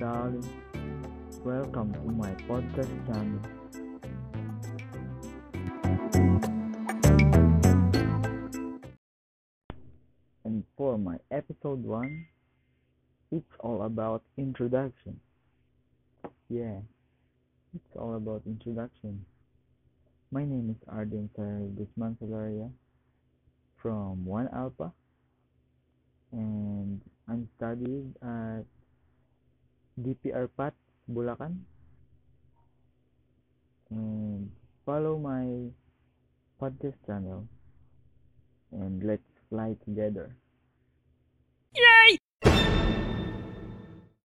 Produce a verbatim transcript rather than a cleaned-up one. Tarell. Welcome to my podcast channel. And for my episode one, it's all about introduction. Yeah, it's all about introduction. My name is Ardyn Tarell Dismansalaria from One Alpha, and I'm studying at D P R Pat Bulacan, and follow my podcast channel and let's fly together.